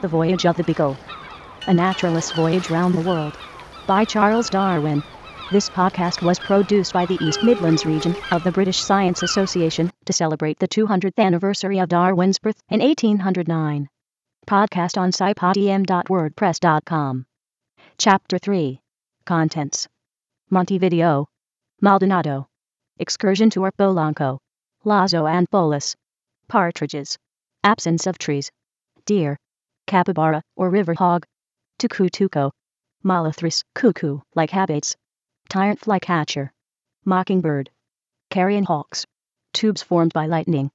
The Voyage of the Beagle. A Naturalist's Voyage Round the World. By Charles Darwin. This podcast was produced by the East Midlands Region of the British Science Association to celebrate the 200th anniversary of Darwin's birth in 1809. Podcast on scipodm.wordpress.com. Chapter 3. Contents. Montevideo. Maldonado. Excursion to R. Polanco. Lazo and Bolus. Partridges. Absence of trees. Deer. Capybara, or river hog. Tucutuco. Molothrus, cuckoo-like habits. Tyrant flycatcher. Mockingbird. Carrion hawks. Tubes formed by lightning.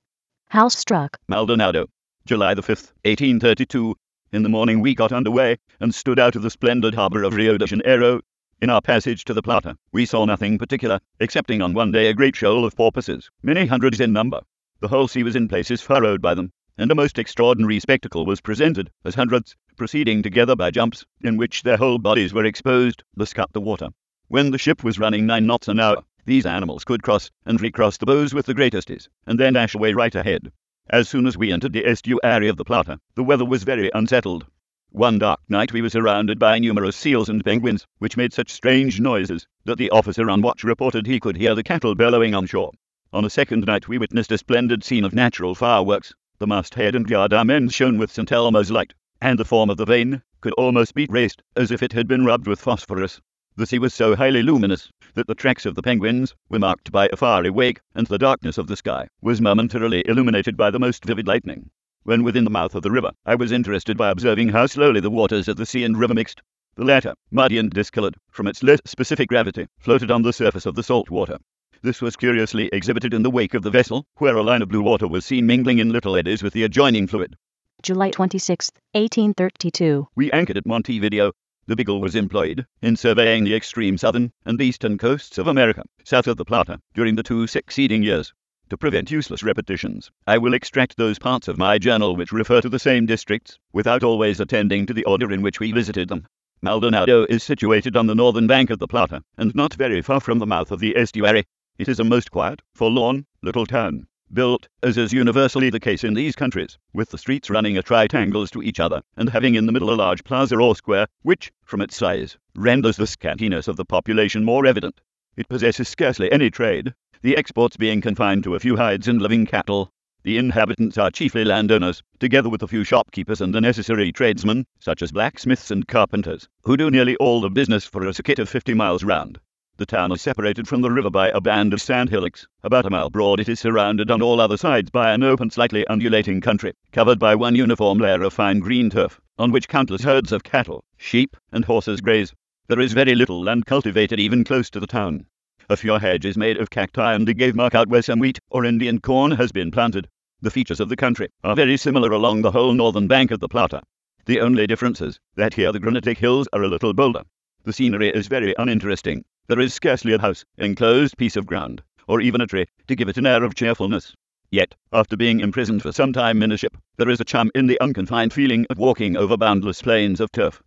House struck. Maldonado. July 5, 1832. In the morning we got underway, and stood out of the splendid harbour of Rio de Janeiro. In our passage to the Plata, we saw nothing particular, excepting on one day a great shoal of porpoises, many hundreds in number. The whole sea was in places furrowed by them, and a most extraordinary spectacle was presented, as hundreds, proceeding together by jumps, in which their whole bodies were exposed, thus cut the water. When the ship was running 9 knots an hour, these animals could cross and recross the bows with the greatest ease, and then dash away right ahead. As soon as we entered the estuary of the Plata, the weather was very unsettled. One dark night we were surrounded by numerous seals and penguins, which made such strange noises that the officer on watch reported he could hear the cattle bellowing on shore. On a second night we witnessed a splendid scene of natural fireworks. The masthead and yard armen shone with St. Elmo's light, and the form of the vane could almost be traced as if it had been rubbed with phosphorus. The sea was so highly luminous that the tracks of the penguins were marked by a fiery wake, and the darkness of the sky was momentarily illuminated by the most vivid lightning. When within the mouth of the river, I was interested by observing how slowly the waters of the sea and river mixed. The latter, muddy and discoloured, from its less specific gravity, floated on the surface of the salt water. This was curiously exhibited in the wake of the vessel, where a line of blue water was seen mingling in little eddies with the adjoining fluid. July 26, 1832. We anchored at Montevideo. The Beagle was employed in surveying the extreme southern and eastern coasts of America, south of the Plata, during the 2 succeeding years. To prevent useless repetitions, I will extract those parts of my journal which refer to the same districts, without always attending to the order in which we visited them. Maldonado is situated on the northern bank of the Plata, and not very far from the mouth of the estuary. It is a most quiet, forlorn, little town, built, as is universally the case in these countries, with the streets running at right angles to each other, and having in the middle a large plaza or square, which, from its size, renders the scantiness of the population more evident. It possesses scarcely any trade, the exports being confined to a few hides and living cattle. The inhabitants are chiefly landowners, together with a few shopkeepers and the necessary tradesmen, such as blacksmiths and carpenters, who do nearly all the business for a circuit of 50 miles round. The town is separated from the river by a band of sand hillocks. About a mile broad, it is surrounded on all other sides by an open, slightly undulating country, covered by one uniform layer of fine green turf, on which countless herds of cattle, sheep, and horses graze. There is very little land cultivated even close to the town. A few hedges made of cacti and a gave mark out where some wheat or Indian corn has been planted. The features of the country are very similar along the whole northern bank of the Plata. The only difference is that here the granitic hills are a little bolder. The scenery is very uninteresting. There is scarcely a house, enclosed piece of ground, or even a tree, to give it an air of cheerfulness. Yet, after being imprisoned for some time in a ship, there is a charm in the unconfined feeling of walking over boundless plains of turf.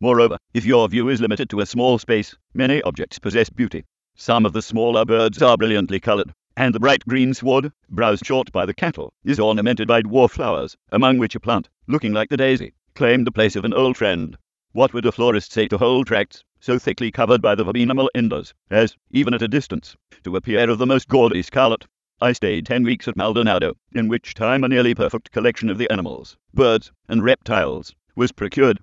Moreover, if your view is limited to a small space, many objects possess beauty. Some of the smaller birds are brilliantly coloured, and the bright green sward, browsed short by the cattle, is ornamented by dwarf flowers, among which a plant, looking like the daisy, claimed the place of an old friend. What would a florist say to whole tracts, so thickly covered by the verbena indoors, as, even at a distance, to appear of the most gaudy scarlet? I stayed 10 weeks at Maldonado, in which time a nearly perfect collection of the animals, birds, and reptiles was procured.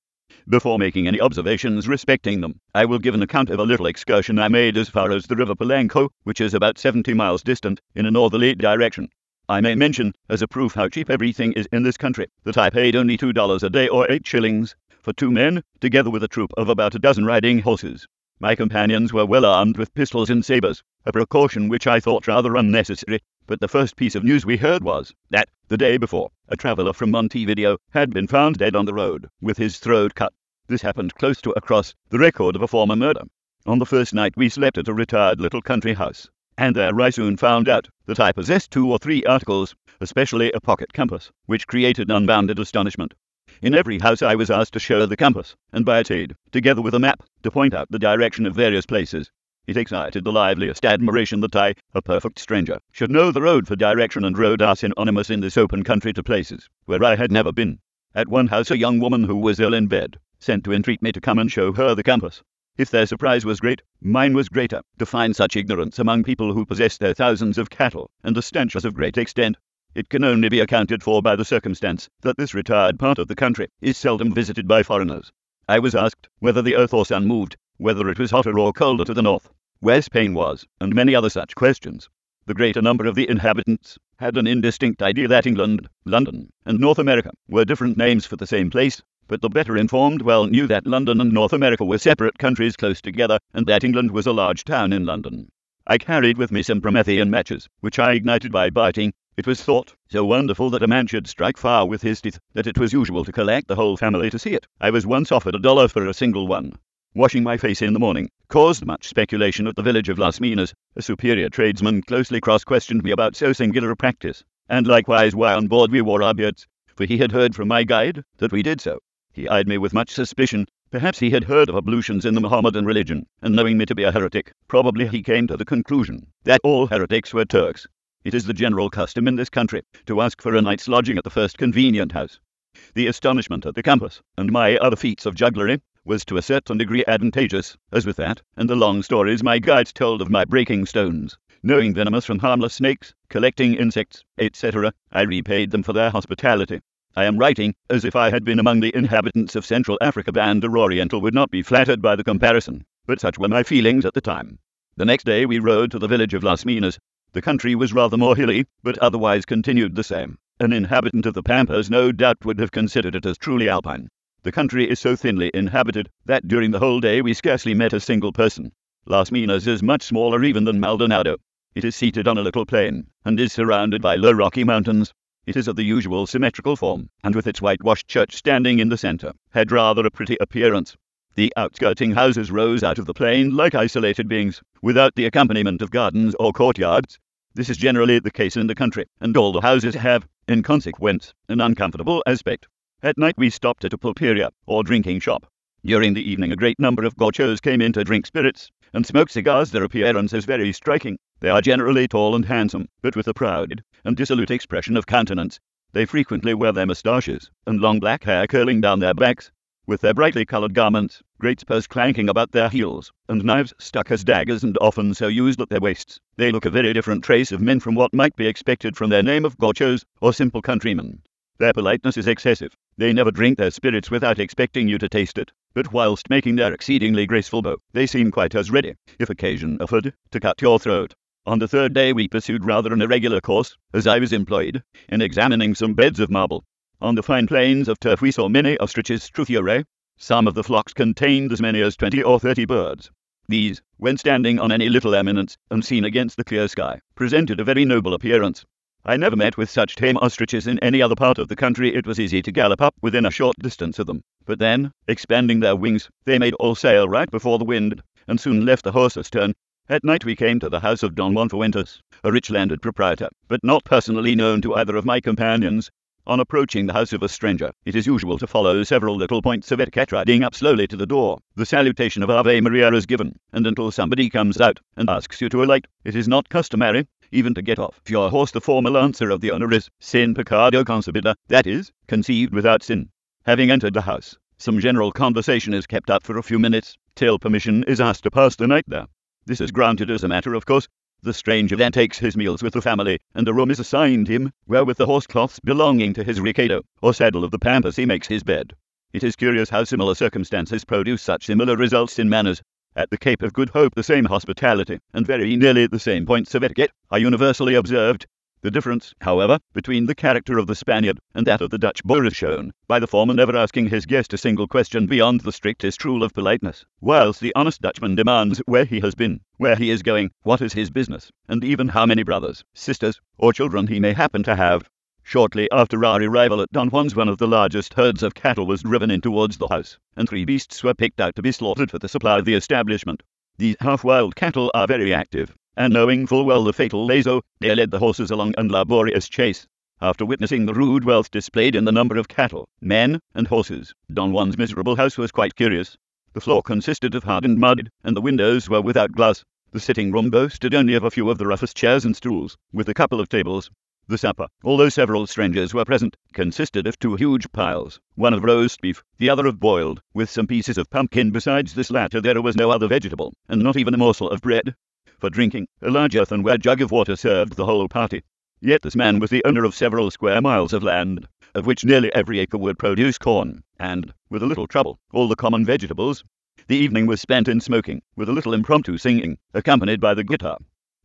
Before making any observations respecting them, I will give an account of a little excursion I made as far as the river Polanco, which is about 70 miles distant, in a northerly direction. I may mention, as a proof how cheap everything is in this country, that I paid only $2 a day or 8 shillings, for 2 men, together with a troop of about a dozen riding horses. My companions were well armed with pistols and sabres, a precaution which I thought rather unnecessary, but the first piece of news we heard was that, the day before, a traveller from Montevideo had been found dead on the road, with his throat cut. This happened close to across the record of a former murder. On the first night we slept at a retired little country house, and there I soon found out that I possessed 2 or 3 articles, especially a pocket compass, which created unbounded astonishment. In every house I was asked to show the compass, and by its aid, together with a map, to point out the direction of various places. It excited the liveliest admiration that I, a perfect stranger, should know the road for direction and road are synonymous in this open country to places where I had never been. At one house a young woman who was ill in bed sent to entreat me to come and show her the campus. If their surprise was great, mine was greater, to find such ignorance among people who possessed their thousands of cattle, and a stench was of great extent. It can only be accounted for by the circumstance that this retired part of the country is seldom visited by foreigners. I was asked whether the earth or sun moved, whether it was hotter or colder to the north, where Spain was, and many other such questions. The greater number of the inhabitants had an indistinct idea that England, London, and North America were different names for the same place, but the better informed well knew that London and North America were separate countries close together, and that England was a large town in London. I carried with me some Promethean matches, which I ignited by biting. It was thought so wonderful that a man should strike fire with his teeth that it was usual to collect the whole family to see it. I was once offered $1 for a single one. Washing my face in the morning caused much speculation at the village of Las Minas. A superior tradesman closely cross-questioned me about so singular a practice, and likewise why on board we wore our beards, for he had heard from my guide that we did so. He eyed me with much suspicion. Perhaps he had heard of ablutions in the Mohammedan religion, and knowing me to be a heretic, probably he came to the conclusion that all heretics were Turks. It is the general custom in this country to ask for a night's lodging at the first convenient house. The astonishment at the campus, and my other feats of jugglery, was to a certain degree advantageous, as with that, and the long stories my guides told of my breaking stones, knowing venomous from harmless snakes, collecting insects, etc., I repaid them for their hospitality. I am writing as if I had been among the inhabitants of Central Africa. Banda Oriental would not be flattered by the comparison, but such were my feelings at the time. The next day we rode to the village of Las Minas. The country was rather more hilly, but otherwise continued the same. An inhabitant of the Pampas no doubt would have considered it as truly alpine. The country is so thinly inhabited that during the whole day we scarcely met a single person. Las Minas is much smaller even than Maldonado. It is seated on a little plain, and is surrounded by low rocky mountains. It is of the usual symmetrical form, and with its whitewashed church standing in the centre, had rather a pretty appearance. The outskirting houses rose out of the plain like isolated beings, without the accompaniment of gardens or courtyards. This is generally the case in the country, and all the houses have, in consequence, an uncomfortable aspect. At night we stopped at a pulperia, or drinking shop. During the evening a great number of gauchos came in to drink spirits, and smoke cigars. Their appearance is very striking. They are generally tall and handsome, but with a proud and dissolute expression of countenance. They frequently wear their moustaches, and long black hair curling down their backs. With their brightly coloured garments, great spurs clanking about their heels, and knives stuck as daggers and often so used at their waists, they look a very different trace of men from what might be expected from their name of gauchos, or simple countrymen. Their politeness is excessive. They never drink their spirits without expecting you to taste it, but whilst making their exceedingly graceful bow, they seem quite as ready, if occasion offered, to cut your throat. On the third day we pursued rather an irregular course, as I was employed in examining some beds of marble. On the fine plains of turf we saw many ostriches truffierae. Some of the flocks contained as many as 20 or 30 birds. These, when standing on any little eminence, and seen against the clear sky, presented a very noble appearance. I never met with such tame ostriches in any other part of the country. It was easy to gallop up within a short distance of them, but then, expanding their wings, they made all sail right before the wind, and soon left the horse astern. At night we came to the house of Don Juan Fuentes, a rich landed proprietor, but not personally known to either of my companions. On approaching the house of a stranger, it is usual to follow several little points of etiquette. Riding up slowly to the door, the salutation of Ave Maria is given, and until somebody comes out and asks you to alight, it is not customary, even to get off your horse. The formal answer of the owner is, sin pecado concebida, that is, conceived without sin. Having entered the house, some general conversation is kept up for a few minutes, till permission is asked to pass the night there. This is granted as a matter of course. The stranger then takes his meals with the family, and a room is assigned him, where with the horsecloths belonging to his recado, or saddle of the pampas, he makes his bed. It is curious how similar circumstances produce such similar results in manners. At the Cape of Good Hope the same hospitality, and very nearly the same points of etiquette, are universally observed. The difference, however, between the character of the Spaniard and that of the Dutch boer is shown, by the former never asking his guest a single question beyond the strictest rule of politeness, whilst the honest Dutchman demands where he has been, where he is going, what is his business, and even how many brothers, sisters, or children he may happen to have. Shortly after our arrival at Don Juan's, one of the largest herds of cattle was driven in towards the house, and 3 beasts were picked out to be slaughtered for the supply of the establishment. These half-wild cattle are very active, and knowing full well the fatal lazo, they led the horses along in laborious chase. After witnessing the rude wealth displayed in the number of cattle, men, and horses, Don Juan's miserable house was quite curious. The floor consisted of hardened mud, and the windows were without glass. The sitting room boasted only of a few of the roughest chairs and stools, with a couple of tables. The supper, although several strangers were present, consisted of two huge piles, one of roast beef, the other of boiled, with some pieces of pumpkin. Besides this latter there was no other vegetable, and not even a morsel of bread. For drinking, a large earthenware jug of water served the whole party. Yet this man was the owner of several square miles of land, of which nearly every acre would produce corn, and, with a little trouble, all the common vegetables. The evening was spent in smoking, with a little impromptu singing, accompanied by the guitar.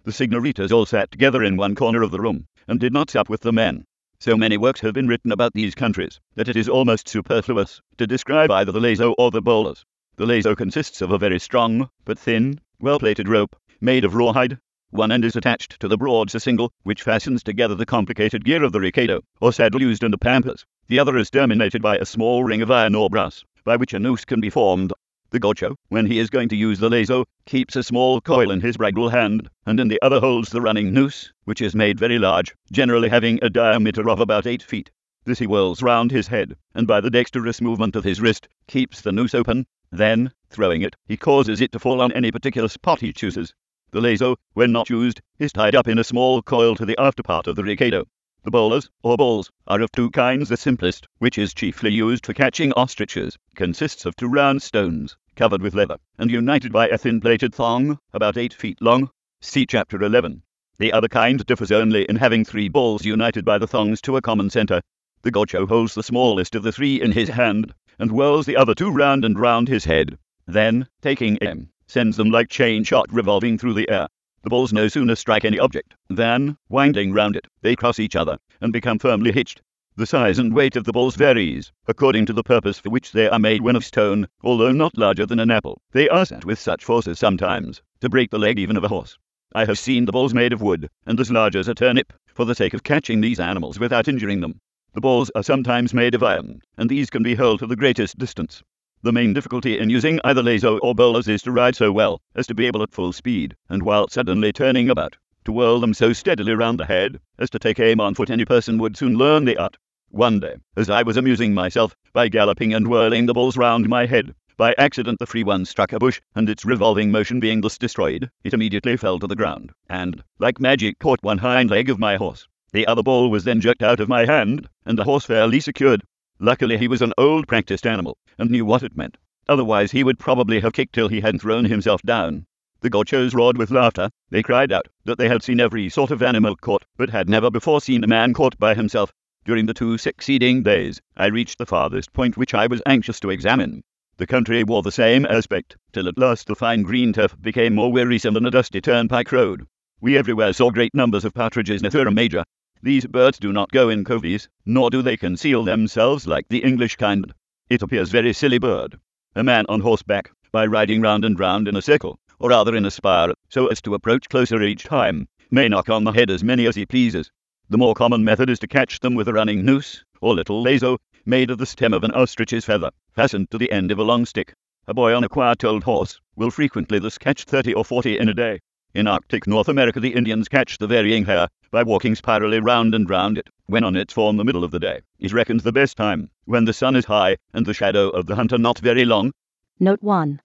The signoritas all sat together in one corner of the room, and did not sup with the men. So many works have been written about these countries, that it is almost superfluous to describe either the lazo or the bolas. The lazo consists of a very strong, but thin, well-plaited rope, made of rawhide. One end is attached to the broad sacingle, which fastens together the complicated gear of the recado, or saddle used in the pampas. The other is terminated by a small ring of iron or brass, by which a noose can be formed. The gaucho, when he is going to use the lazo, keeps a small coil in his bridle hand, and in the other holds the running noose, which is made very large, generally having a diameter of about 8 feet. This he whirls round his head, and by the dexterous movement of his wrist, keeps the noose open. Then, throwing it, he causes it to fall on any particular spot he chooses. The lazo, when not used, is tied up in a small coil to the afterpart of the recado. The bolas, or balls, are of two kinds. The simplest, which is chiefly used for catching ostriches, consists of two round stones, covered with leather, and united by a thin-plated thong, about 8 feet long. See Chapter 11. The other kind differs only in having 3 balls united by the thongs to a common centre. The gaucho holds the smallest of the 3 in his hand, and whirls the other 2 round and round his head. Then, taking aim, sends them like chain shot revolving through the air. The balls no sooner strike any object than, winding round it, they cross each other, and become firmly hitched. The size and weight of the balls varies, according to the purpose for which they are made. When of stone, although not larger than an apple, they are set with such force as sometimes to break the leg even of a horse. I have seen the balls made of wood, and as large as a turnip, for the sake of catching these animals without injuring them. The balls are sometimes made of iron, and these can be hurled to the greatest distance. The main difficulty in using either lazo or bolas is to ride so well as to be able at full speed, and while suddenly turning about, to whirl them so steadily round the head as to take aim on foot. Any person would soon learn the art. One day, as I was amusing myself by galloping and whirling the balls round my head, by accident the free one struck a bush, and its revolving motion being thus destroyed, it immediately fell to the ground, and, like magic, caught one hind leg of my horse. The other ball was then jerked out of my hand, and the horse fairly secured. Luckily he was an old practiced animal, and knew what it meant. Otherwise he would probably have kicked till he had thrown himself down. The gauchos roared with laughter. They cried out that they had seen every sort of animal caught, but had never before seen a man caught by himself. During the 2 succeeding days, I reached the farthest point which I was anxious to examine. The country wore the same aspect, till at last the fine green turf became more wearisome than a dusty turnpike road. We everywhere saw great numbers of partridges, Nothura major. These birds do not go in coveys, nor do they conceal themselves like the English kind. It appears very silly bird. A man on horseback, by riding round and round in a circle, or rather in a spire, so as to approach closer each time, may knock on the head as many as he pleases. The more common method is to catch them with a running noose, or little lazo, made of the stem of an ostrich's feather, fastened to the end of a long stick. A boy on a quiet-old horse will frequently thus catch 30 or 40 in a day. In Arctic North America the Indians catch the varying hare, by walking spirally round and round it, when on its form. The middle of the day is reckoned the best time, when the sun is high, and the shadow of the hunter not very long. Note 1.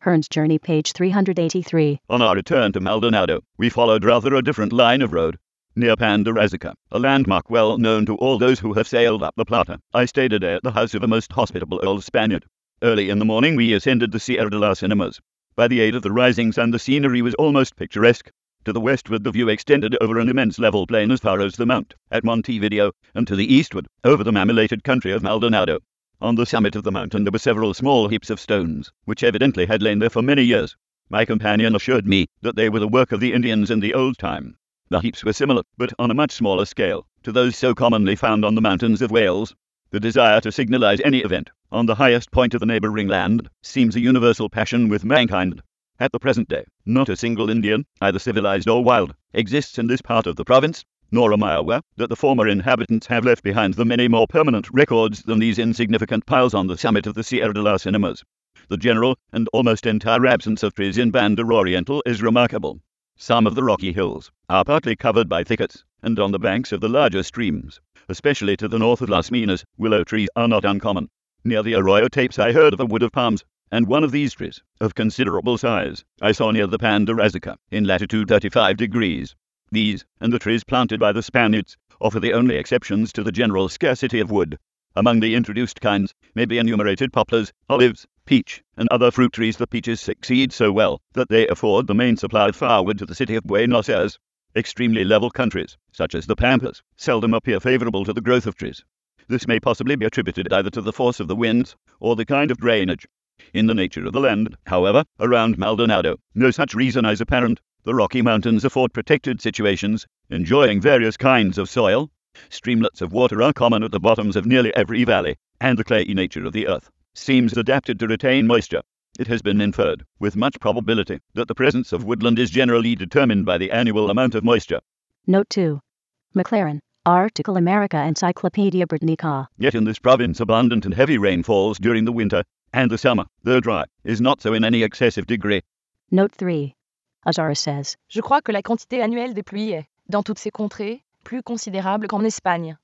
Hearn's Journey, page 383. On our return to Maldonado, we followed rather a different line of road. Near Pan de Azúcar, a landmark well known to all those who have sailed up the Plata, I stayed a day at the house of a most hospitable old Spaniard. Early in the morning we ascended the Sierra de las Cinemas. By the aid of the rising sun the scenery was almost picturesque. To the westward the view extended over an immense level plain as far as the mount at Montevideo, and to the eastward, over the mammillated country of Maldonado. On the summit of the mountain there were several small heaps of stones, which evidently had lain there for many years. My companion assured me that they were the work of the Indians in the old time. The heaps were similar, but on a much smaller scale, to those so commonly found on the mountains of Wales. The desire to signalize any event, on the highest point of the neighboring land, seems a universal passion with mankind. At the present day, not a single Indian, either civilized or wild, exists in this part of the province, nor am I aware that the former inhabitants have left behind them any more permanent records than these insignificant piles on the summit of the Sierra de las Cinemas. The general and almost entire absence of trees in Banda Oriental is remarkable. Some of the rocky hills are partly covered by thickets, and on the banks of the larger streams, especially to the north of Las Minas, willow trees are not uncommon. Near the Arroyo Tapes I heard of a wood of palms, and one of these trees, of considerable size, I saw near the Pan de Azúcar, in latitude 35 degrees. These, and the trees planted by the Spaniards, offer the only exceptions to the general scarcity of wood. Among the introduced kinds may be enumerated poplars, olives, peach, and other fruit trees. The peaches succeed so well that they afford the main supply of firewood to the city of Buenos Aires. Extremely level countries, such as the Pampas, seldom appear favorable to the growth of trees. This may possibly be attributed either to the force of the winds or the kind of drainage. In the nature of the land, however, around Maldonado, no such reason is apparent. The Rocky Mountains afford protected situations, enjoying various kinds of soil. Streamlets of water are common at the bottoms of nearly every valley, and the clayey nature of the earth seems adapted to retain moisture. It has been inferred, with much probability, that the presence of woodland is generally determined by the annual amount of moisture. Note 2. McLaren, article America Encyclopedia Britannica. Yet in this province abundant and heavy rain falls during the winter, and the summer, though dry, is not so in any excessive degree. Note 3. Azara says, Je crois que la quantité annuelle des pluies est, dans toutes ces contrées, plus considérable qu'en Espagne.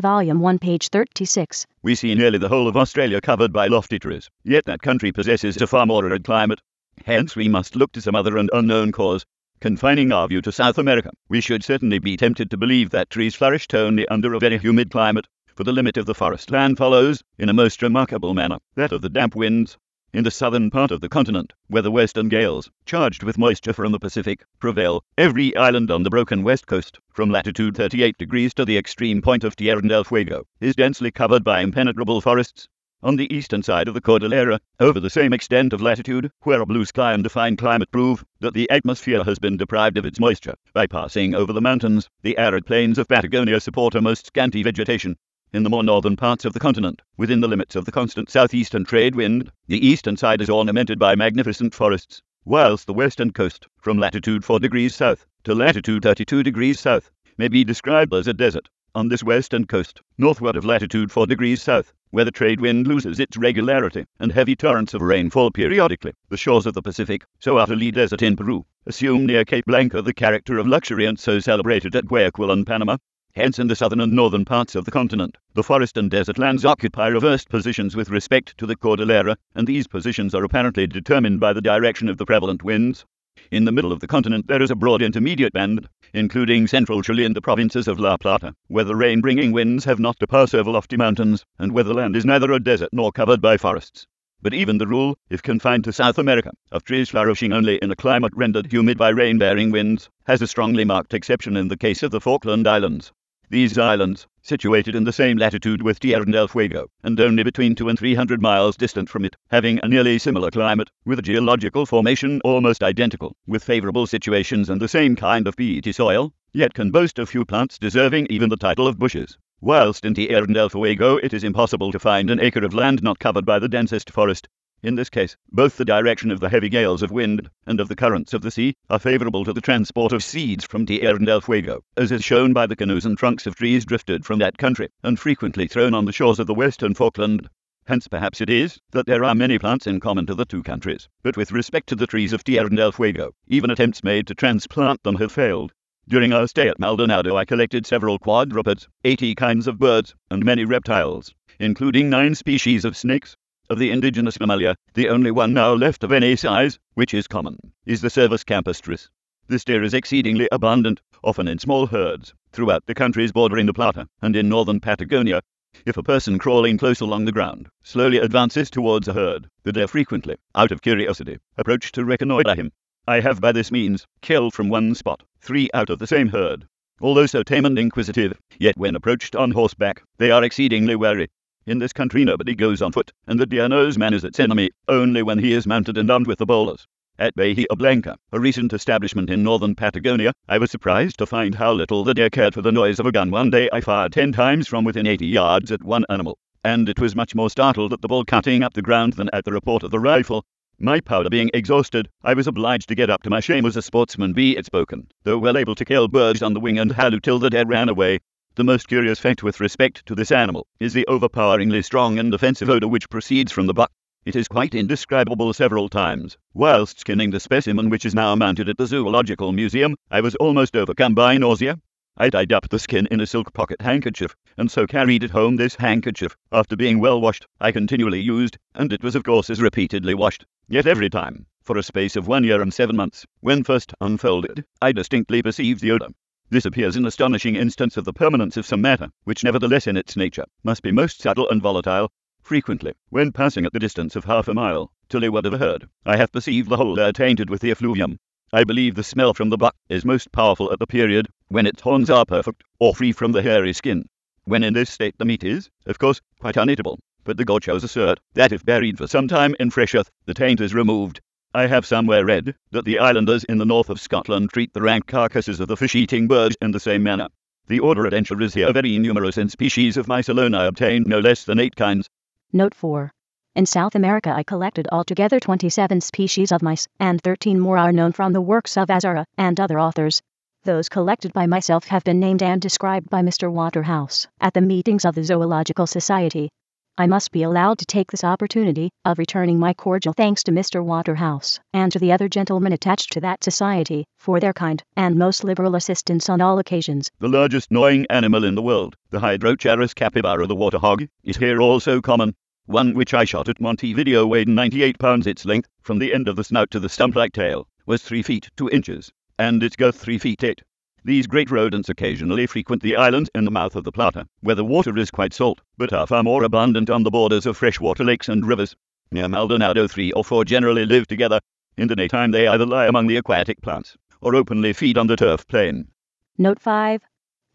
Volume 1, page 36. We see nearly the whole of Australia covered by lofty trees, yet that country possesses a far more arid climate. Hence we must look to some other and unknown cause. Confining our view to South America, we should certainly be tempted to believe that trees flourished only under a very humid climate, for the limit of the forest land follows, in a most remarkable manner, that of the damp winds. In the southern part of the continent, where the western gales, charged with moisture from the Pacific, prevail, every island on the broken west coast, from latitude 38 degrees to the extreme point of Tierra del Fuego, is densely covered by impenetrable forests. On the eastern side of the Cordillera, over the same extent of latitude, where a blue sky and a fine climate prove that the atmosphere has been deprived of its moisture, by passing over the mountains, the arid plains of Patagonia support a most scanty vegetation. In the more northern parts of the continent, within the limits of the constant southeastern trade wind, the eastern side is ornamented by magnificent forests, whilst the western coast, from latitude 4 degrees south to latitude 32 degrees south, may be described as a desert. On this western coast, northward of latitude 4 degrees south, where the trade wind loses its regularity and heavy torrents of rain fall periodically, the shores of the Pacific, so utterly desert in Peru, assume near Cape Blanca the character of luxury and so celebrated at Guayaquil and Panama. Hence in the southern and northern parts of the continent, the forest and desert lands occupy reversed positions with respect to the Cordillera, and these positions are apparently determined by the direction of the prevalent winds. In the middle of the continent there is a broad intermediate band, including central Chile and the provinces of La Plata, where the rain-bringing winds have not to pass over lofty mountains, and where the land is neither a desert nor covered by forests. But even the rule, if confined to South America, of trees flourishing only in a climate rendered humid by rain-bearing winds, has a strongly marked exception in the case of the Falkland Islands. These islands, situated in the same latitude with Tierra del Fuego, and only between 200 and 300 miles distant from it, having a nearly similar climate, with a geological formation almost identical, with favorable situations and the same kind of peaty soil, yet can boast of few plants deserving even the title of bushes, whilst in Tierra del Fuego it is impossible to find an acre of land not covered by the densest forest. In this case, both the direction of the heavy gales of wind and of the currents of the sea are favorable to the transport of seeds from Tierra del Fuego, as is shown by the canoes and trunks of trees drifted from that country and frequently thrown on the shores of the western Falkland. Hence perhaps it is that there are many plants in common to the two countries, but with respect to the trees of Tierra del Fuego, even attempts made to transplant them have failed. During our stay at Maldonado I collected several quadrupeds, 80 kinds of birds, and many reptiles, including 9 species of snakes. Of the indigenous mammalia, the only one now left of any size, which is common, is the Cervus campestris. This deer is exceedingly abundant, often in small herds, throughout the countries bordering the Plata and in northern Patagonia. If a person crawling close along the ground slowly advances towards a herd, the deer frequently, out of curiosity, approach to reconnoiter him. I have by this means killed from one spot 3 out of the same herd. Although so tame and inquisitive, yet when approached on horseback, they are exceedingly wary. In this country nobody goes on foot, and the deer knows man is its enemy only when he is mounted and armed with the bowlers. At Bahia Blanca, a recent establishment in northern Patagonia, I was surprised to find how little the deer cared for the noise of a gun. One day I fired 10 times from within 80 yards at one animal, and it was much more startled at the ball cutting up the ground than at the report of the rifle. My powder being exhausted, I was obliged to get up to my shame as a sportsman be it spoken, though well able to kill birds on the wing and halloo till the deer ran away. The most curious fact with respect to this animal is the overpoweringly strong and offensive odor which proceeds from the buck. It is quite indescribable. Several times, whilst skinning the specimen which is now mounted at the Zoological Museum, I was almost overcome by nausea. I tied up the skin in a silk pocket handkerchief, and so carried it home. This handkerchief, after being well washed, I continually used, and it was of course as repeatedly washed, yet every time, for a space of 1 year and 7 months, when first unfolded, I distinctly perceived the odor. This appears an astonishing instance of the permanence of some matter, which nevertheless in its nature must be most subtle and volatile. Frequently, when passing at the distance of half a mile, to leeward of a herd, I have perceived the whole air tainted with the effluvium. I believe the smell from the buck is most powerful at the period when its horns are perfect, or free from the hairy skin. When in this state the meat is, of course, quite uneatable, but the gauchos assert that if buried for some time in fresh earth, the taint is removed. I have somewhere read that the islanders in the north of Scotland treat the rank carcasses of the fish-eating birds in the same manner. The order Rodentia is here very numerous, and species of Mycelona obtain no less than 8 kinds. Note 4. In South America I collected altogether 27 species of mice, and 13 more are known from the works of Azara and other authors. Those collected by myself have been named and described by Mr. Waterhouse at the meetings of the Zoological Society. I must be allowed to take this opportunity of returning my cordial thanks to Mr. Waterhouse and to the other gentlemen attached to that society for their kind and most liberal assistance on all occasions. The largest gnawing animal in the world, the Hydrocharis capybara, the water hog, is here also common. One which I shot at Montevideo weighed 98 pounds. Its length, from the end of the snout to the stump-like tail, was 3 feet 2 inches, and its girth 3 feet 8. These great rodents occasionally frequent the islands in the mouth of the Plata, where the water is quite salt, but are far more abundant on the borders of freshwater lakes and rivers. Near Maldonado 3 or 4 generally live together. In the daytime they either lie among the aquatic plants, or openly feed on the turf plain. Note 5.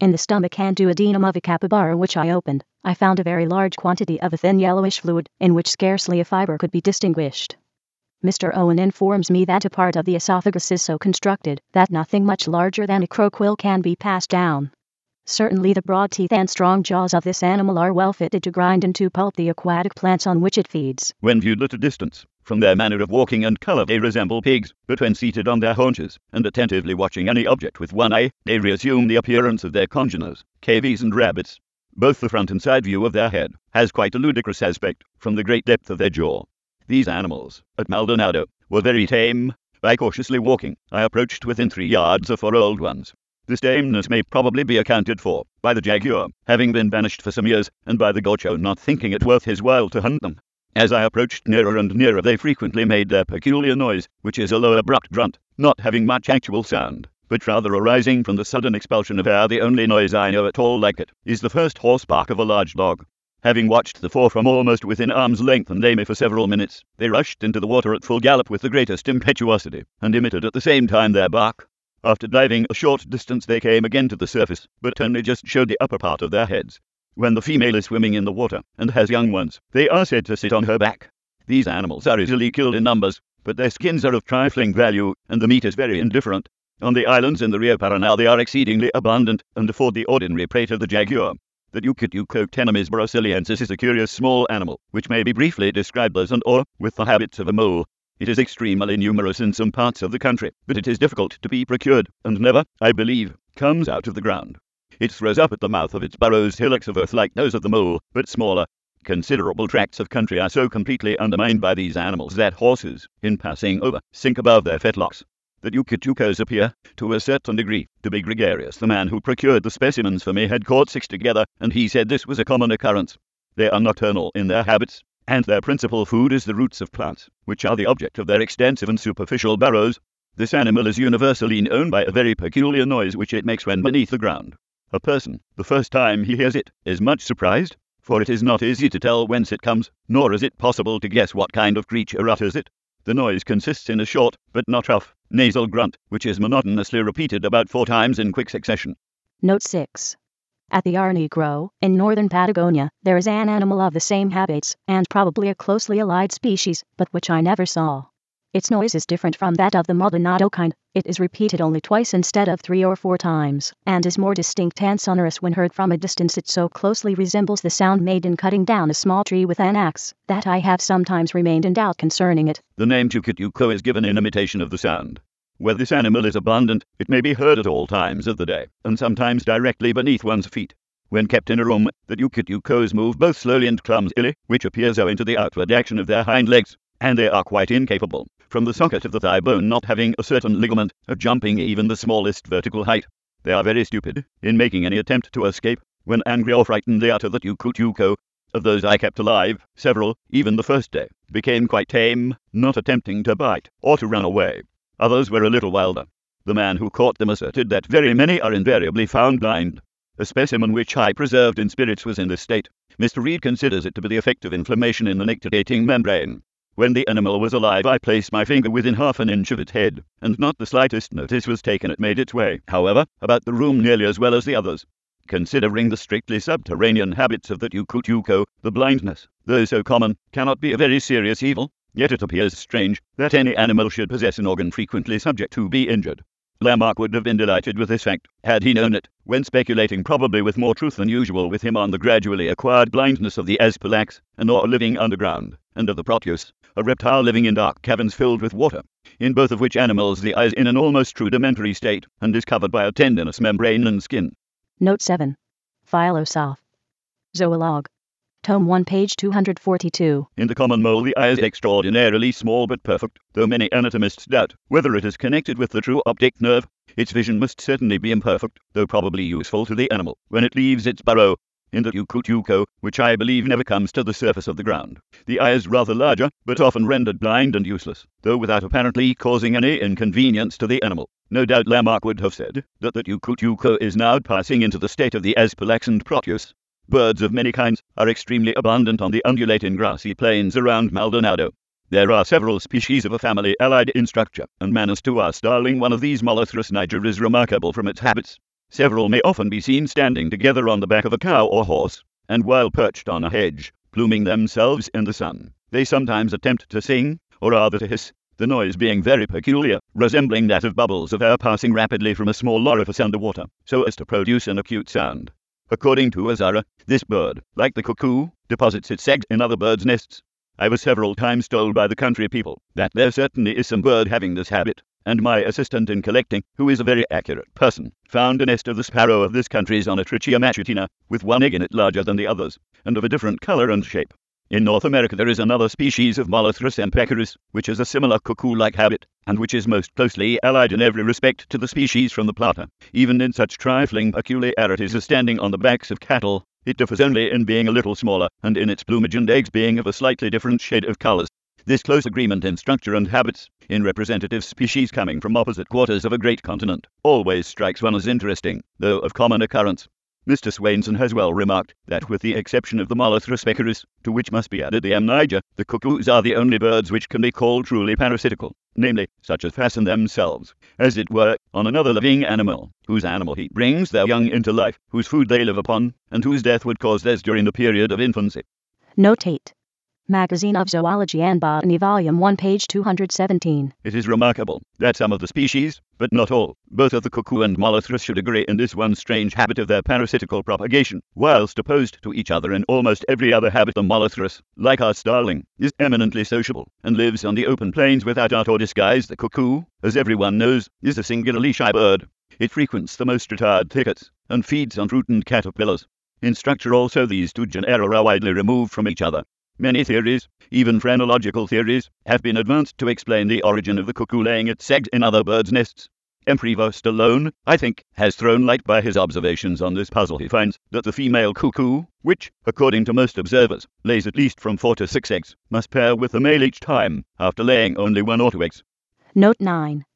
In the stomach and duodenum of a capybara which I opened, I found a very large quantity of a thin yellowish fluid, in which scarcely a fiber could be distinguished. Mr. Owen informs me that a part of the esophagus is so constructed that nothing much larger than a crocodile can be passed down. Certainly the broad teeth and strong jaws of this animal are well fitted to grind into pulp the aquatic plants on which it feeds. When viewed at a distance, from their manner of walking and colour they resemble pigs, but when seated on their haunches, and attentively watching any object with one eye, they reassume the appearance of their congeners, cavies and rabbits. Both the front and side view of their head has quite a ludicrous aspect, from the great depth of their jaw. These animals, at Maldonado, were very tame. By cautiously walking, I approached within 3 yards of 4 old ones. This tameness may probably be accounted for by the jaguar having been banished for some years, and by the gaucho not thinking it worth his while to hunt them. As I approached nearer and nearer they frequently made their peculiar noise, which is a low abrupt grunt, not having much actual sound, but rather arising from the sudden expulsion of air. The only noise I know at all like it is the first hoarse bark of a large dog. Having watched the 4 from almost within arm's length and aim for several minutes, they rushed into the water at full gallop with the greatest impetuosity, and emitted at the same time their bark. After diving a short distance they came again to the surface, but only just showed the upper part of their heads. When the female is swimming in the water, and has young ones, they are said to sit on her back. These animals are easily killed in numbers, but their skins are of trifling value, and the meat is very indifferent. On the islands in the Rio Paranal they are exceedingly abundant, and afford the ordinary prey to the jaguar. The Tucutuco brasiliensis is a curious small animal, which may be briefly described as an oar, with the habits of a mole. It is extremely numerous in some parts of the country, but it is difficult to be procured, and never, I believe, comes out of the ground. It throws up at the mouth of its burrows hillocks of earth like those of the mole, but smaller. Considerable tracts of country are so completely undermined by these animals that horses, in passing over, sink above their fetlocks. The Tucutucos appear, to a certain degree, to be gregarious. The man who procured the specimens for me had caught 6 together, and he said this was a common occurrence. They are nocturnal in their habits, and their principal food is the roots of plants, which are the object of their extensive and superficial burrows. This animal is universally known by a very peculiar noise which it makes when beneath the ground. A person, the first time he hears it, is much surprised, for it is not easy to tell whence it comes, nor is it possible to guess what kind of creature utters it. The noise consists in a short, but not rough, nasal grunt, which is monotonously repeated about 4 times in quick succession. Note 6. At the R. Negro, in northern Patagonia, there is an animal of the same habits, and probably a closely allied species, but which I never saw. Its noise is different from that of the Maldonado kind. It is repeated only twice instead of 3 or 4 times, and is more distinct and sonorous when heard from a distance. It so closely resembles the sound made in cutting down a small tree with an axe, that I have sometimes remained in doubt concerning it. The name Tucutuco is given in imitation of the sound. Where this animal is abundant, it may be heard at all times of the day, and sometimes directly beneath one's feet. When kept in a room, the Tucutucos move both slowly and clumsily, which appears owing to the outward action of their hind legs, and they are quite incapable, from the socket of the thigh bone not having a certain ligament, of jumping even the smallest vertical height. They are very stupid in making any attempt to escape. When angry or frightened they utter the tucutuco. Of those I kept alive, several, even the first day, became quite tame, not attempting to bite or to run away. Others were a little wilder. The man who caught them asserted that very many are invariably found blind. A specimen which I preserved in spirits was in this state. Mr. Reed considers it to be the effect of inflammation in the nectarating membrane. When the animal was alive, I placed my finger within half an inch of its head, and not the slightest notice was taken. It made its way, however, about the room nearly as well as the others. Considering the strictly subterranean habits of the Tucutuco, the blindness, though so common, cannot be a very serious evil, yet it appears strange that any animal should possess an organ frequently subject to be injured. Lamarck would have been delighted with this fact, had he known it, when speculating probably with more truth than usual with him on the gradually acquired blindness of the Aspalax, an or living underground, and of the Proteus, a reptile living in dark caverns filled with water, in both of which animals the eye is in an almost rudimentary state, and is covered by a tendinous membrane and skin. Note 7. Phylosoph. Zoologue. Tome 1, page 242. In the common mole, the eye is extraordinarily small but perfect, though many anatomists doubt whether it is connected with the true optic nerve. Its vision must certainly be imperfect, though probably useful to the animal when it leaves its burrow. In the Tucutuco, which I believe never comes to the surface of the ground, the eye is rather larger, but often rendered blind and useless, though without apparently causing any inconvenience to the animal. No doubt Lamarck would have said that the Tucutuco is now passing into the state of the Aspalax and Proteus. Birds of many kinds are extremely abundant on the undulating grassy plains around Maldonado. There are several species of a family allied in structure and manners to us. Darling, one of these, Molothrus niger, is remarkable from its habits. Several may often be seen standing together on the back of a cow or horse, and while perched on a hedge, pluming themselves in the sun, they sometimes attempt to sing, or rather to hiss, the noise being very peculiar, resembling that of bubbles of air passing rapidly from a small orifice underwater, so as to produce an acute sound. According to Azara, this bird, like the cuckoo, deposits its eggs in other birds' nests. I was several times told by the country people that there certainly is some bird having this habit, and my assistant in collecting, who is a very accurate person, found a nest of the sparrow of this country's on a Trichia matutina, with one egg in it larger than the others, and of a different color and shape. In North America there is another species of Molothrus empecaris, which has a similar cuckoo-like habit, and which is most closely allied in every respect to the species from the Plata. Even in such trifling peculiarities as standing on the backs of cattle, it differs only in being a little smaller, and in its plumage and eggs being of a slightly different shade of colours. This close agreement in structure and habits, in representative species coming from opposite quarters of a great continent, always strikes one as interesting, though of common occurrence. Mr. Swainson has well remarked that with the exception of the Molothrus pecaris, to which must be added the M. niger, the cuckoos are the only birds which can be called truly parasitical, namely, such as fasten themselves, as it were, on another living animal, whose animal heat brings their young into life, whose food they live upon, and whose death would cause theirs during the period of infancy. Note 8. Magazine of Zoology and Botany, Volume 1, page 217. It is remarkable that some of the species, but not all, both of the cuckoo and Molothrus should agree in this one strange habit of their parasitical propagation, whilst opposed to each other in almost every other habit. The Molothrus, like our starling, is eminently sociable, and lives on the open plains without art or disguise. The cuckoo, as everyone knows, is a singularly shy bird. It frequents the most retired thickets, and feeds on fruit and caterpillars. In structure also these two genera are widely removed from each other. Many theories, even phrenological theories, have been advanced to explain the origin of the cuckoo laying its eggs in other birds' nests. M. Prevost alone, I think, has thrown light by his observations on this puzzle. He finds that the female cuckoo, which, according to most observers, lays at least from 4 to 6 eggs, must pair with the male each time, after laying only 1 or 2 eggs. Note 9.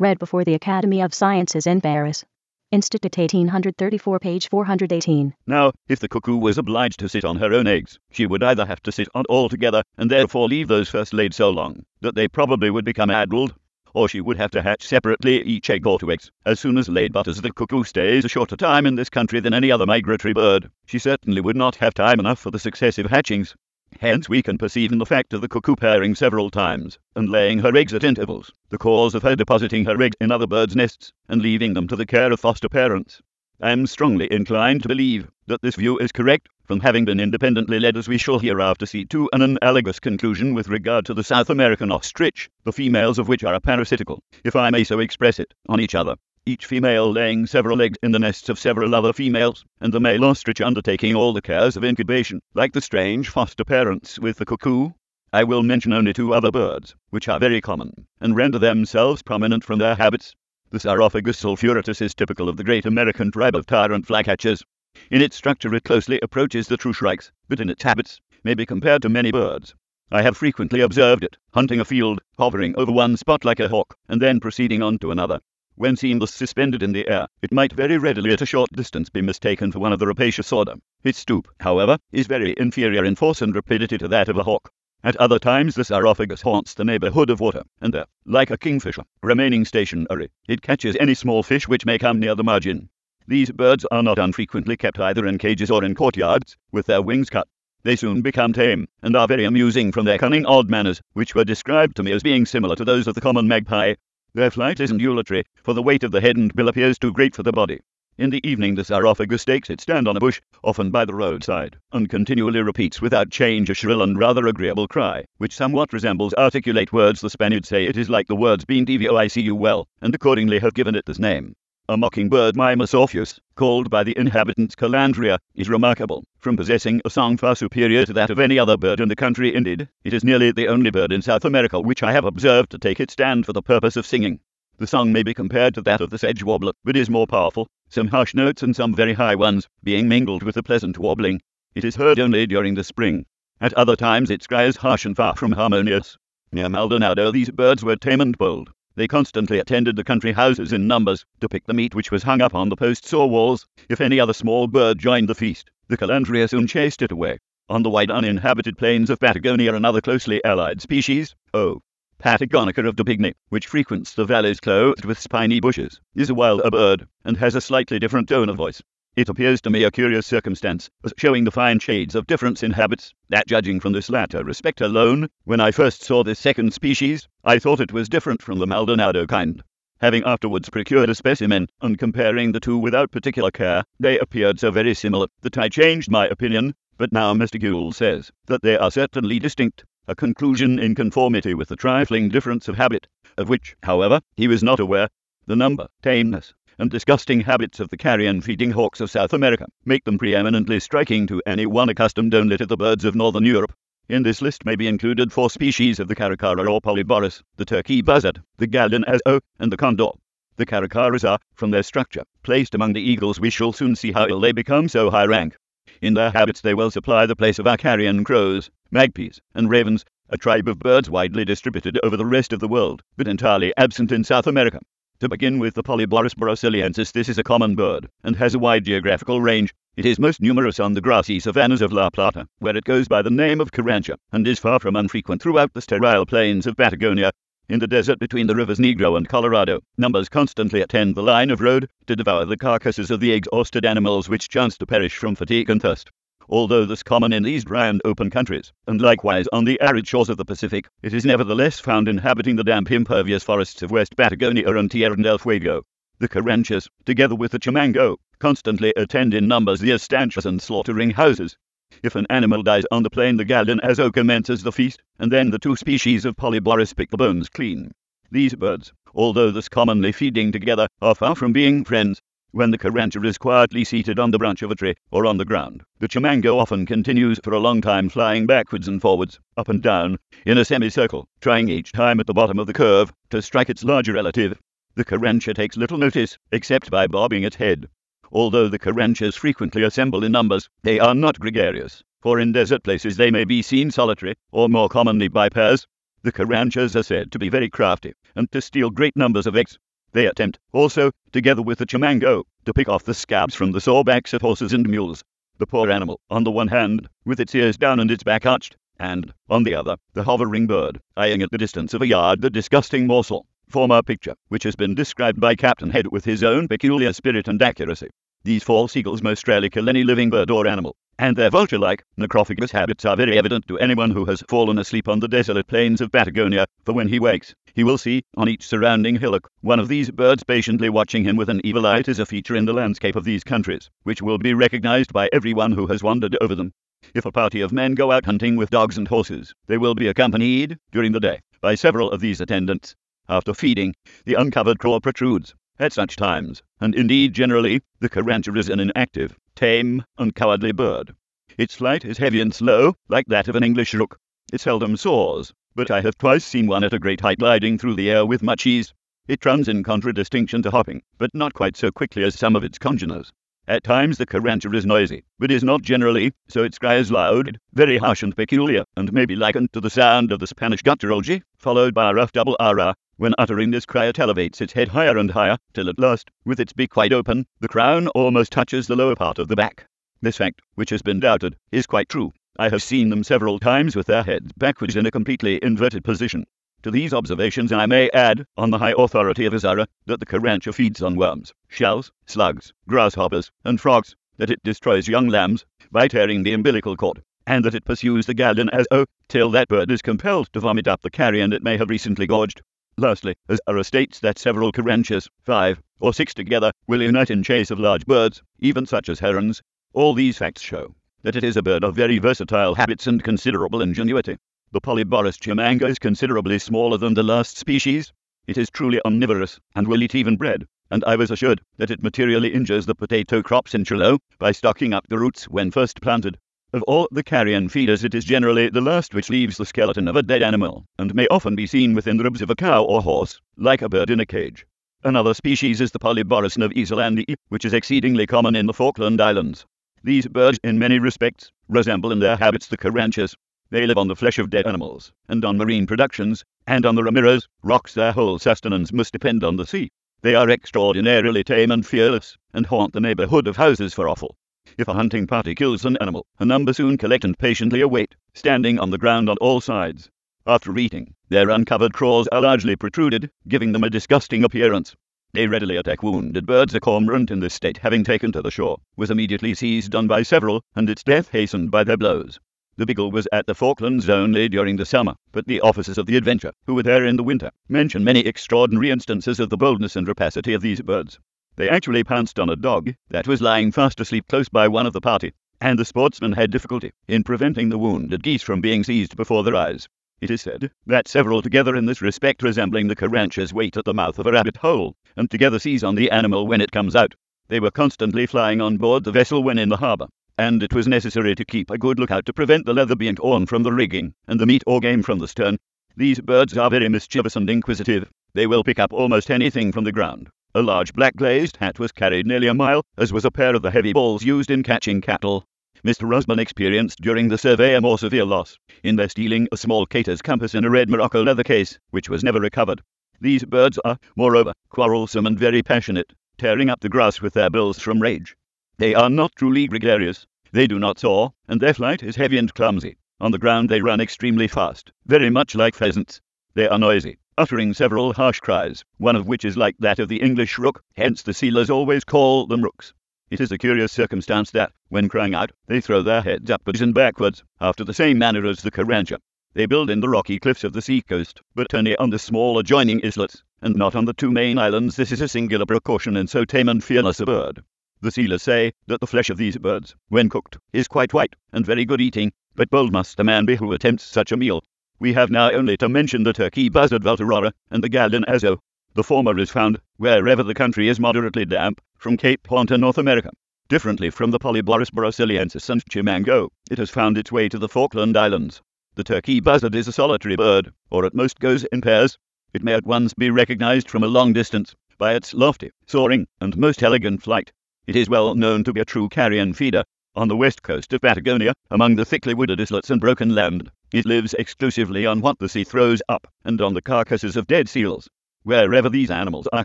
Read before the Academy of Sciences in Paris. Institute 1834, page 418. Now, if the cuckoo was obliged to sit on her own eggs, she would either have to sit on all together, and therefore leave those first laid so long that they probably would become addled, or she would have to hatch separately each egg or 2 eggs as soon as laid. But as the cuckoo stays a shorter time in this country than any other migratory bird, she certainly would not have time enough for the successive hatchings. Hence we can perceive in the fact of the cuckoo pairing several times, and laying her eggs at intervals, the cause of her depositing her eggs in other birds' nests, and leaving them to the care of foster parents. I am strongly inclined to believe that this view is correct, from having been independently led, as we shall hereafter see, to an analogous conclusion with regard to the South American ostrich, the females of which are parasitical, if I may so express it, on each other, each female laying several eggs in the nests of several other females, and the male ostrich undertaking all the cares of incubation, like the strange foster parents with the cuckoo. I will mention only 2 other birds, which are very common, and render themselves prominent from their habits. The Saurophagus sulfuratus is typical of the great American tribe of tyrant flycatchers. In its structure it closely approaches the true shrikes, but in its habits may be compared to many birds. I have frequently observed it, hunting a field, hovering over one spot like a hawk, and then proceeding on to another. When seen thus suspended in the air, it might very readily at a short distance be mistaken for one of the rapacious order. Its stoop, however, is very inferior in force and rapidity to that of a hawk. At other times the Saurophagus haunts the neighborhood of water, and there, like a kingfisher, remaining stationary, it catches any small fish which may come near the margin. These birds are not unfrequently kept either in cages or in courtyards, with their wings cut. They soon become tame, and are very amusing from their cunning odd manners, which were described to me as being similar to those of the common magpie. Their flight is undulatory, for the weight of the head and bill appears too great for the body. In the evening the Saurophagus takes its stand on a bush, often by the roadside, and continually repeats without change a shrill and rather agreeable cry, which somewhat resembles articulate words. The Spaniards say it is like the words "Bendivio I see you well," and accordingly have given it this name. A mockingbird, Mimus orpheus, called by the inhabitants Calandria, is remarkable, from possessing a song far superior to that of any other bird in the country. Indeed, it is nearly the only bird in South America which I have observed to take its stand for the purpose of singing. The song may be compared to that of the sedge warbler, but is more powerful, some harsh notes and some very high ones, being mingled with the pleasant warbling. It is heard only during the spring. At other times its cry is harsh and far from harmonious. Near Maldonado these birds were tame and bold. They constantly attended the country houses in numbers, to pick the meat which was hung up on the posts or walls. If any other small bird joined the feast, the Calandria soon chased it away. On the wide uninhabited plains of Patagonia another closely allied species, O. Patagonica of Drigg, which frequents the valleys clothed with spiny bushes, is a wilder bird, and has a slightly different tone of voice. It appears to me a curious circumstance, as showing the fine shades of difference in habits, that judging from this latter respect alone, when I first saw this second species, I thought it was different from the Maldonado kind. Having afterwards procured a specimen, and comparing the two without particular care, they appeared so very similar, that I changed my opinion, but now Mr. Gould says, that they are certainly distinct. A conclusion in conformity with the trifling difference of habit, of which, however, he was not aware. The number, tameness, and disgusting habits of the carrion-feeding hawks of South America make them preeminently striking to any one accustomed only to the birds of northern Europe. In this list may be included 4 species of the Caracara or Polyborus, the turkey buzzard, the Gallinazo, and the condor. The Caracaras are, from their structure, placed among the eagles. We shall soon see how ill they become so high rank. In their habits they well supply the place of our carrion crows, magpies, and ravens, a tribe of birds widely distributed over the rest of the world, but entirely absent in South America. To begin with, the Polyborus brasiliensis. This is a common bird, and has a wide geographical range. It is most numerous on the grassy savannas of La Plata, where it goes by the name of carancha, and is far from unfrequent throughout the sterile plains of Patagonia. In the desert between the rivers Negro and Colorado, numbers constantly attend the line of road, to devour the carcasses of the exhausted animals which chance to perish from fatigue and thirst. Although this common in these dry and open countries, and likewise on the arid shores of the Pacific, it is nevertheless found inhabiting the damp impervious forests of West Patagonia and Tierra del Fuego. The caranchas, together with the chimango, constantly attend in numbers the estancias and slaughtering houses. If an animal dies on the plain, the Gallinazo commences the feast, and then the 2 species of Polyborus pick the bones clean. These birds, although thus commonly feeding together, are far from being friends. When the carancha is quietly seated on the branch of a tree, or on the ground, the chimango often continues for a long time flying backwards and forwards, up and down, in a semicircle, trying each time at the bottom of the curve to strike its larger relative. The carancha takes little notice, except by bobbing its head. Although the caranchas frequently assemble in numbers, they are not gregarious, for in desert places they may be seen solitary, or more commonly by pairs. The caranchas are said to be very crafty, and to steal great numbers of eggs. They attempt, also, together with the chimango, to pick off the scabs from the sore backs of horses and mules. The poor animal, on the one hand, with its ears down and its back arched, and, on the other, the hovering bird, eyeing at the distance of a yard the disgusting morsel, form a picture which has been described by Captain Head with his own peculiar spirit and accuracy. These 4 seagulls most rarely kill any living bird or animal, and their vulture-like, necrophagous habits are very evident to anyone who has fallen asleep on the desolate plains of Patagonia, for when he wakes, he will see, on each surrounding hillock, one of these birds patiently watching him with an evil eye. It is a feature in the landscape of these countries, which will be recognized by everyone who has wandered over them. If a party of men go out hunting with dogs and horses, they will be accompanied, during the day, by several of these attendants. After feeding, the uncovered claw protrudes. At such times, and indeed generally, the carancha is an inactive, tame, and cowardly bird. Its flight is heavy and slow, like that of an English rook. It seldom soars, but I have twice seen one at a great height gliding through the air with much ease. It runs in contradistinction to hopping, but not quite so quickly as some of its congeners. At times the carancha is noisy, but is not generally, so its cry is loud, very harsh and peculiar, and may be likened to the sound of the Spanish guttural G, followed by a rough double R, When uttering this cry, it elevates its head higher and higher, till at last, with its beak wide open, the crown almost touches the lower part of the back. This fact, which has been doubted, is quite true. I have seen them several times with their heads backwards in a completely inverted position. To these observations I may add, on the high authority of Azara, that the Carrancha feeds on worms, shells, slugs, grasshoppers, and frogs, that it destroys young lambs by tearing the umbilical cord, and that it pursues the Gallinazo till that bird is compelled to vomit up the carrion it may have recently gorged. Lastly, Azara states that several Carranchas, 5 or 6 together, will unite in chase of large birds, even such as herons. All these facts show that it is a bird of very versatile habits and considerable ingenuity. The Polyborus chimanga is considerably smaller than the last species. It is truly omnivorous, and will eat even bread, and I was assured that it materially injures the potato crops in Chiloé by stocking up the roots when first planted. Of all the carrion feeders it is generally the last which leaves the skeleton of a dead animal, and may often be seen within the ribs of a cow or horse, like a bird in a cage. Another species is the Polyborus novaezelandiae, which is exceedingly common in the Falkland Islands. These birds, in many respects, resemble in their habits the Carranchas. They live on the flesh of dead animals, and on marine productions, and on the Ramirez rocks their whole sustenance must depend on the sea. They are extraordinarily tame and fearless, and haunt the neighborhood of houses for offal. If a hunting party kills an animal, a number soon collect and patiently await, standing on the ground on all sides. After eating, their uncovered claws are largely protruded, giving them a disgusting appearance. They readily attack wounded birds. A cormorant in this state, having taken to the shore, was immediately seized on by several, and its death hastened by their blows. The Beagle was at the Falklands only during the summer, but the officers of the Adventure, who were there in the winter, mention many extraordinary instances of the boldness and rapacity of these birds. They actually pounced on a dog that was lying fast asleep close by one of the party, and the sportsmen had difficulty in preventing the wounded geese from being seized before their eyes. It is said that several together in this respect resembling the Carranchas wait at the mouth of a rabbit hole, and together seize on the animal when it comes out. They were constantly flying on board the vessel when in the harbour, and it was necessary to keep a good lookout to prevent the leather being torn from the rigging, and the meat or game from the stern. These birds are very mischievous and inquisitive. They will pick up almost anything from the ground. A large black glazed hat was carried nearly a mile, as was a pair of the heavy balls used in catching cattle. Mr. Rusman experienced during the survey a more severe loss, in their stealing a small cater's compass in a red morocco leather case, which was never recovered. These birds are, moreover, quarrelsome and very passionate, tearing up the grass with their bills from rage. They are not truly gregarious, they do not soar, and their flight is heavy and clumsy. On the ground they run extremely fast, very much like pheasants. They are noisy, uttering several harsh cries, one of which is like that of the English rook, hence the sealers always call them rooks. It is a curious circumstance that, when crying out, they throw their heads upwards and backwards, after the same manner as the Carrancha. They build in the rocky cliffs of the seacoast, but only on the small adjoining islets, and not on the two main islands. This is a singular precaution in so tame and fearless a bird. The sealers say that the flesh of these birds, when cooked, is quite white, and very good eating, but bold must the man be who attempts such a meal. We have now only to mention the turkey buzzard Valterrora, and the Gallinazo. The former is found wherever the country is moderately damp, from Cape Horn to North America. Differently from the Polyborus brasiliensis and chimango, it has found its way to the Falkland Islands. The turkey buzzard is a solitary bird, or at most goes in pairs. It may at once be recognized from a long distance by its lofty, soaring, and most elegant flight. It is well known to be a true carrion feeder. On the west coast of Patagonia, among the thickly wooded islets and broken land, it lives exclusively on what the sea throws up, and on the carcasses of dead seals. Wherever these animals are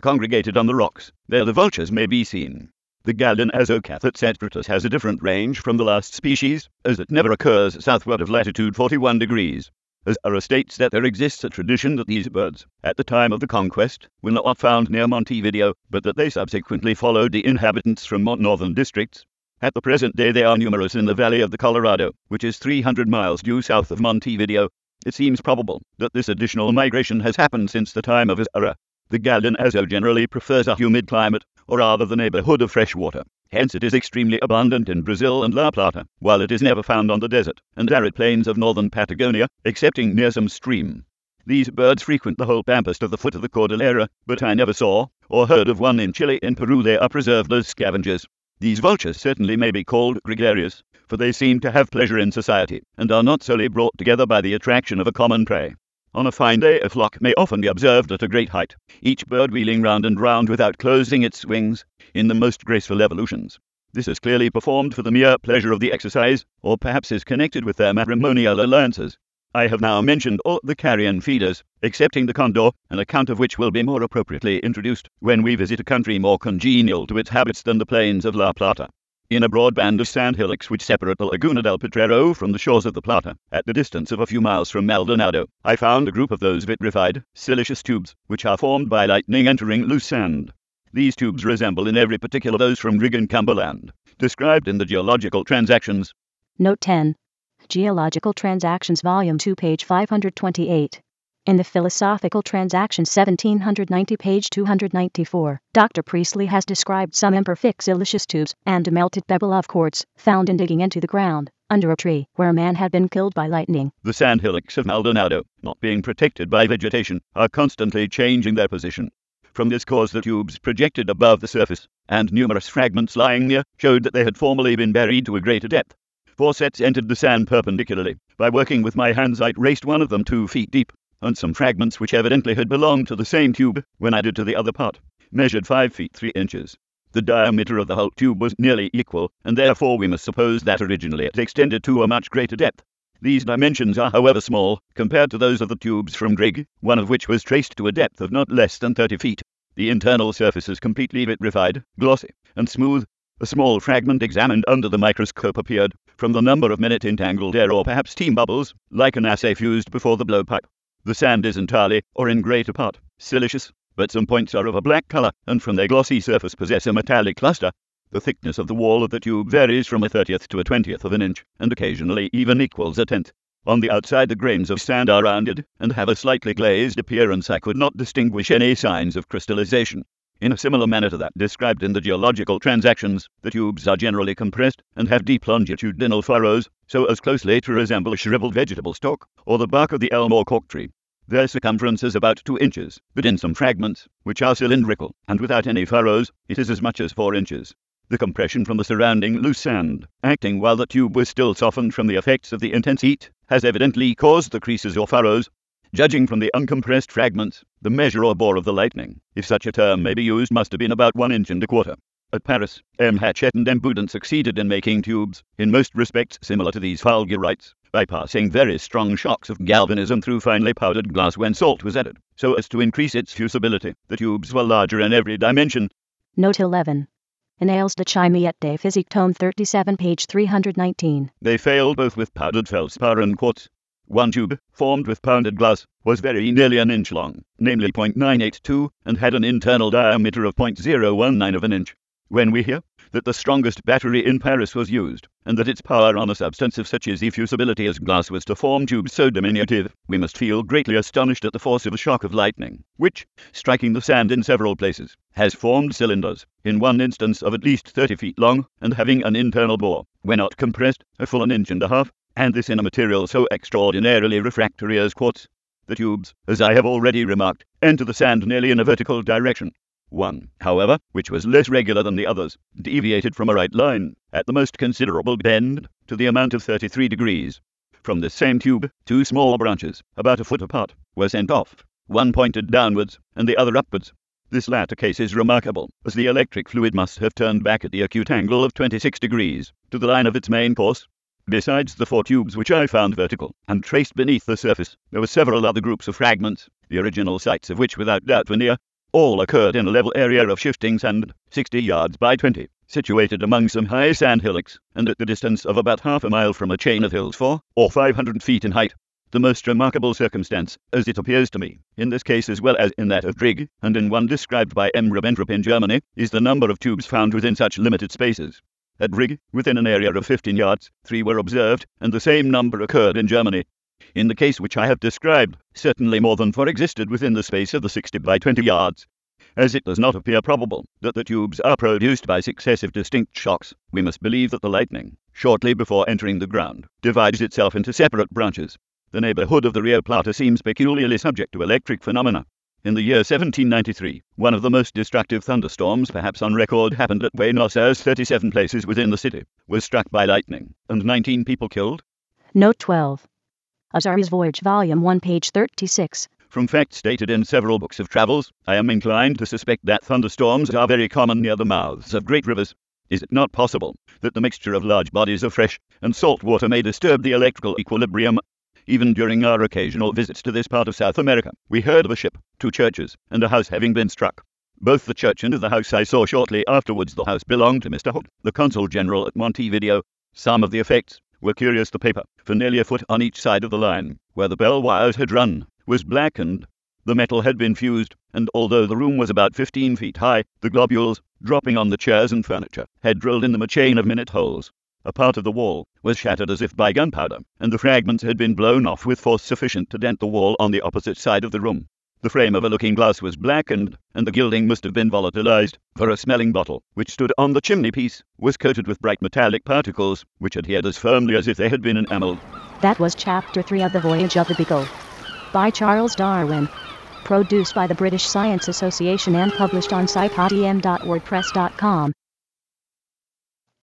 congregated on the rocks, there the vultures may be seen. The Gallinazo cathectetus has a different range from the last species, as it never occurs southward of latitude 41 degrees. Azara states that there exists a tradition that these birds, at the time of the conquest, were not found near Montevideo, but that they subsequently followed the inhabitants from northern districts. At the present day they are numerous in the valley of the Colorado, which is 300 miles due south of Montevideo. It seems probable that this additional migration has happened since the time of Azara. The Gallinazo generally prefers a humid climate, or rather the neighborhood of fresh water. Hence it is extremely abundant in Brazil and La Plata, while it is never found on the desert and arid plains of northern Patagonia, excepting near some stream. These birds frequent the whole pampas to the foot of the Cordillera, but I never saw or heard of one in Chile. In Peru they are preserved as scavengers. These vultures certainly may be called gregarious, for they seem to have pleasure in society, and are not solely brought together by the attraction of a common prey. On a fine day a flock may often be observed at a great height, each bird wheeling round and round without closing its wings, in the most graceful evolutions. This is clearly performed for the mere pleasure of the exercise, or perhaps is connected with their matrimonial alliances. I have now mentioned all the carrion feeders, excepting the condor, an account of which will be more appropriately introduced when we visit a country more congenial to its habits than the plains of La Plata. In a broad band of sand hillocks which separate the Laguna del Potrero from the shores of the Plata, at the distance of a few miles from Maldonado, I found a group of those vitrified, siliceous tubes, which are formed by lightning entering loose sand. These tubes resemble in every particular those from Drigg and Cumberland, described in the Geological Transactions. Note 10. Geological Transactions Volume 2 page 528. In the Philosophical Transactions 1790 page 294, Dr. Priestley has described some imperfect siliceous tubes and a melted pebble of quartz found in digging into the ground, under a tree, where a man had been killed by lightning. The sand hillocks of Maldonado, not being protected by vegetation, are constantly changing their position. From this cause the tubes projected above the surface, and numerous fragments lying near, showed that they had formerly been buried to a greater depth. 4 sets entered the sand perpendicularly. By working with my hands I raised one of them 2 feet deep, and some fragments which evidently had belonged to the same tube, when added to the other part, measured 5 feet 3 inches. The diameter of the whole tube was nearly equal, and therefore we must suppose that originally it extended to a much greater depth. These dimensions are however small, compared to those of the tubes from Drigg, one of which was traced to a depth of not less than 30 feet. The internal surface is completely vitrified, glossy, and smooth. A small fragment examined under the microscope appeared, from the number of minute entangled air or perhaps steam bubbles, like an assay fused before the blowpipe. The sand is entirely, or in greater part, siliceous, but some points are of a black color, and from their glossy surface possess a metallic luster. The thickness of the wall of the tube varies from 1/30 to 1/20 of an inch, and occasionally even equals 1/10. On the outside the grains of sand are rounded, and have a slightly glazed appearance. I could not distinguish any signs of crystallization. In a similar manner to that described in the Geological Transactions, the tubes are generally compressed and have deep longitudinal furrows, so as closely to resemble a shriveled vegetable stalk, or the bark of the elm or cork tree. Their circumference is about 2 inches, but in some fragments, which are cylindrical, and without any furrows, it is as much as 4 inches. The compression from the surrounding loose sand, acting while the tube was still softened from the effects of the intense heat, has evidently caused the creases or furrows. Judging from the uncompressed fragments, the measure or bore of the lightning, if such a term may be used, must have been about 1 inch and a quarter. At Paris, M. Hatchett and M. Boudin succeeded in making tubes, in most respects similar to these fulgurites, by passing very strong shocks of galvanism through finely powdered glass when salt was added, so as to increase its fusibility. The tubes were larger in every dimension. Note 11. In Ales de Chimie et de Physique Tome 37 page 319. They failed both with powdered feldspar and quartz. One tube, formed with pounded glass, was very nearly 1 inch long, namely 0.982, and had an internal diameter of 0.019 of an inch. When we hear that the strongest battery in Paris was used, and that its power on a substance of such effusibility as glass was to form tubes so diminutive, we must feel greatly astonished at the force of a shock of lightning, which, striking the sand in several places, has formed cylinders, in one instance of at least 30 feet long, and having an internal bore, when not compressed, a full 1.5 inches. And this in a material so extraordinarily refractory as quartz. The tubes, as I have already remarked, enter the sand nearly in a vertical direction. One, however, which was less regular than the others, deviated from a right line, at the most considerable bend, to the amount of 33 degrees. From this same tube, 2 small branches, about 1 foot apart, were sent off, one pointed downwards, and the other upwards. This latter case is remarkable, as the electric fluid must have turned back at the acute angle of 26 degrees, to the line of its main course. Besides the 4 tubes which I found vertical, and traced beneath the surface, there were several other groups of fragments, the original sites of which without doubt were near. All occurred in a level area of shifting sand, 60 yards by 20, situated among some high sand hillocks, and at the distance of about 1/2 mile from a chain of hills 4 or 500 feet in height. The most remarkable circumstance, as it appears to me, in this case as well as in that of Drigg, and in one described by M. Ribbentrop in Germany, is the number of tubes found within such limited spaces. At Drigg, within an area of 15 yards, 3 were observed, and the same number occurred in Germany. In the case which I have described, certainly more than 4 existed within the space of the 60 by 20 yards. As it does not appear probable that the tubes are produced by successive distinct shocks, we must believe that the lightning, shortly before entering the ground, divides itself into separate branches. The neighborhood of the Rio Plata seems peculiarly subject to electric phenomena. In the year 1793, one of the most destructive thunderstorms perhaps on record happened at Buenos Aires. 37 places within the city was struck by lightning, and 19 people killed. Note 12. Azara's Voyage Volume 1 page 36. From facts stated in several books of travels, I am inclined to suspect that thunderstorms are very common near the mouths of great rivers. Is it not possible that the mixture of large bodies of fresh and salt water may disturb the electrical equilibrium? even during our occasional visits to this part of South America. We heard of a ship, two churches, and a house having been struck. Both the church and the house I saw shortly afterwards. The house belonged to Mr. Hood, the consul general at Montevideo. Some of the effects were curious. The paper, for nearly a foot on each side of the line, where the bell wires had run, was blackened. The metal had been fused, and although the room was about 15 feet high, the globules, dropping on the chairs and furniture, had drilled in them a chain of minute holes. A part of the wall was shattered as if by gunpowder, and the fragments had been blown off with force sufficient to dent the wall on the opposite side of the room. The frame of a looking-glass was blackened, and the gilding must have been volatilized, for a smelling bottle, which stood on the chimney-piece, was coated with bright metallic particles, which adhered as firmly as if they had been enameled. That was Chapter 3 of The Voyage of the Beagle, by Charles Darwin. Produced by the British Science Association and published on scipodm.wordpress.com.